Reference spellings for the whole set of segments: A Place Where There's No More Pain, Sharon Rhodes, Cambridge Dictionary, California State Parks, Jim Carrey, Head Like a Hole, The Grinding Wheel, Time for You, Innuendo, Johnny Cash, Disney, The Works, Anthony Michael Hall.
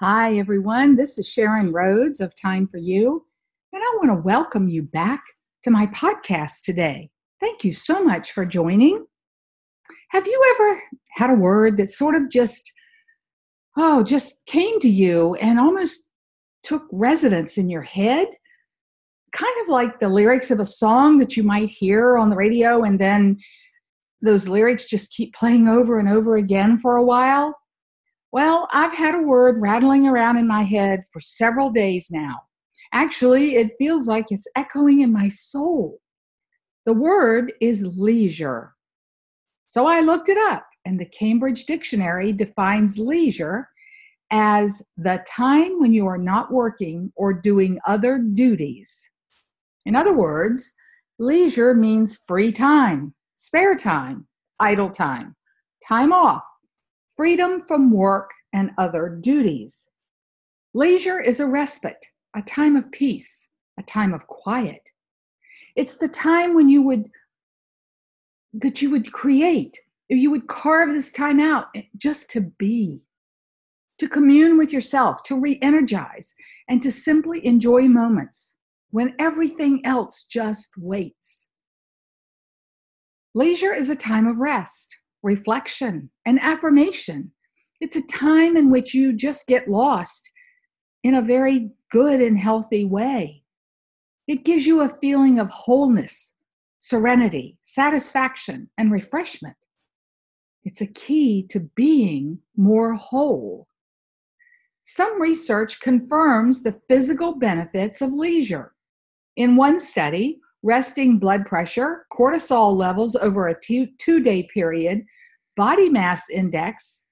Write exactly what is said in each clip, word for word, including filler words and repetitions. Hi, everyone. This is Sharon Rhodes of Time for You, and I want to welcome you back to my podcast today. Thank you so much for joining. Have you ever had a word that sort of just, oh, just came to you and almost took residence in your head? Kind of like the lyrics of a song that you might hear on the radio, and then those lyrics just keep playing over and over again for a while. Well, I've had a word rattling around in my head for several days now. Actually, it feels like it's echoing in my soul. The word is leisure. So I looked it up, and the Cambridge Dictionary defines leisure as the time when you are not working or doing other duties. In other words, leisure means free time, spare time, idle time, time off, freedom from work and other duties. Leisure is a respite, a time of peace, a time of quiet. It's the time when you would, that you would create, you would carve this time out just to be, to commune with yourself, to re-energize, and to simply enjoy moments when everything else just waits. Leisure is a time of rest, reflection, and affirmation. It's a time in which you just get lost in a very good and healthy way. It gives you a feeling of wholeness, serenity, satisfaction, and refreshment. It's a key to being more whole. Some research confirms the physical benefits of leisure. In one study, resting blood pressure, cortisol levels over a two, two-day period, body mass index,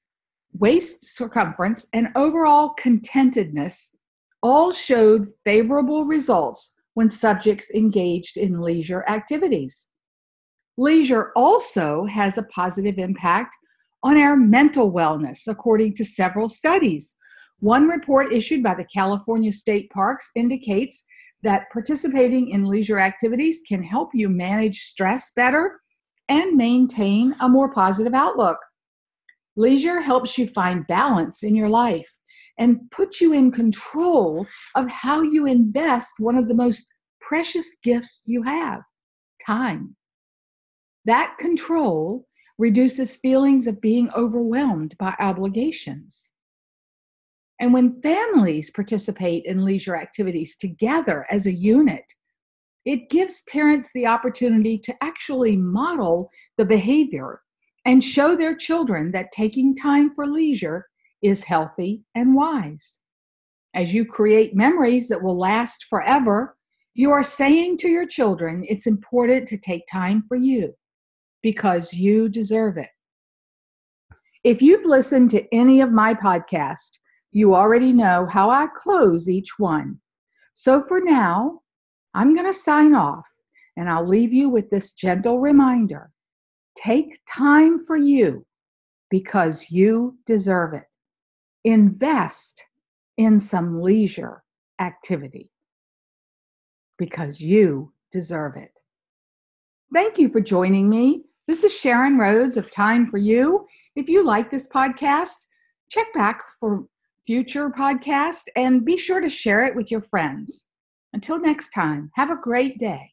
waist circumference, and overall contentedness all showed favorable results when subjects engaged in leisure activities. Leisure also has a positive impact on our mental wellness, according to several studies. One report issued by the California State Parks indicates that participating in leisure activities can help you manage stress better and maintain a more positive outlook. Leisure helps you find balance in your life and puts you in control of how you invest one of the most precious gifts you have, time. That control reduces feelings of being overwhelmed by obligations. And when families participate in leisure activities together as a unit, it gives parents the opportunity to actually model the behavior and show their children that taking time for leisure is healthy and wise. As you create memories that will last forever, you are saying to your children it's important to take time for you because you deserve it. If you've listened to any of my podcasts, you already know how I close each one. So for now, I'm going to sign off, and I'll leave you with this gentle reminder. Take time for you because you deserve it. Invest in some leisure activity because you deserve it. Thank you for joining me. This is Sharon Rhodes of Time for You. If you like this podcast, check back for future podcast, and be sure to share it with your friends. Until next time, have a great day.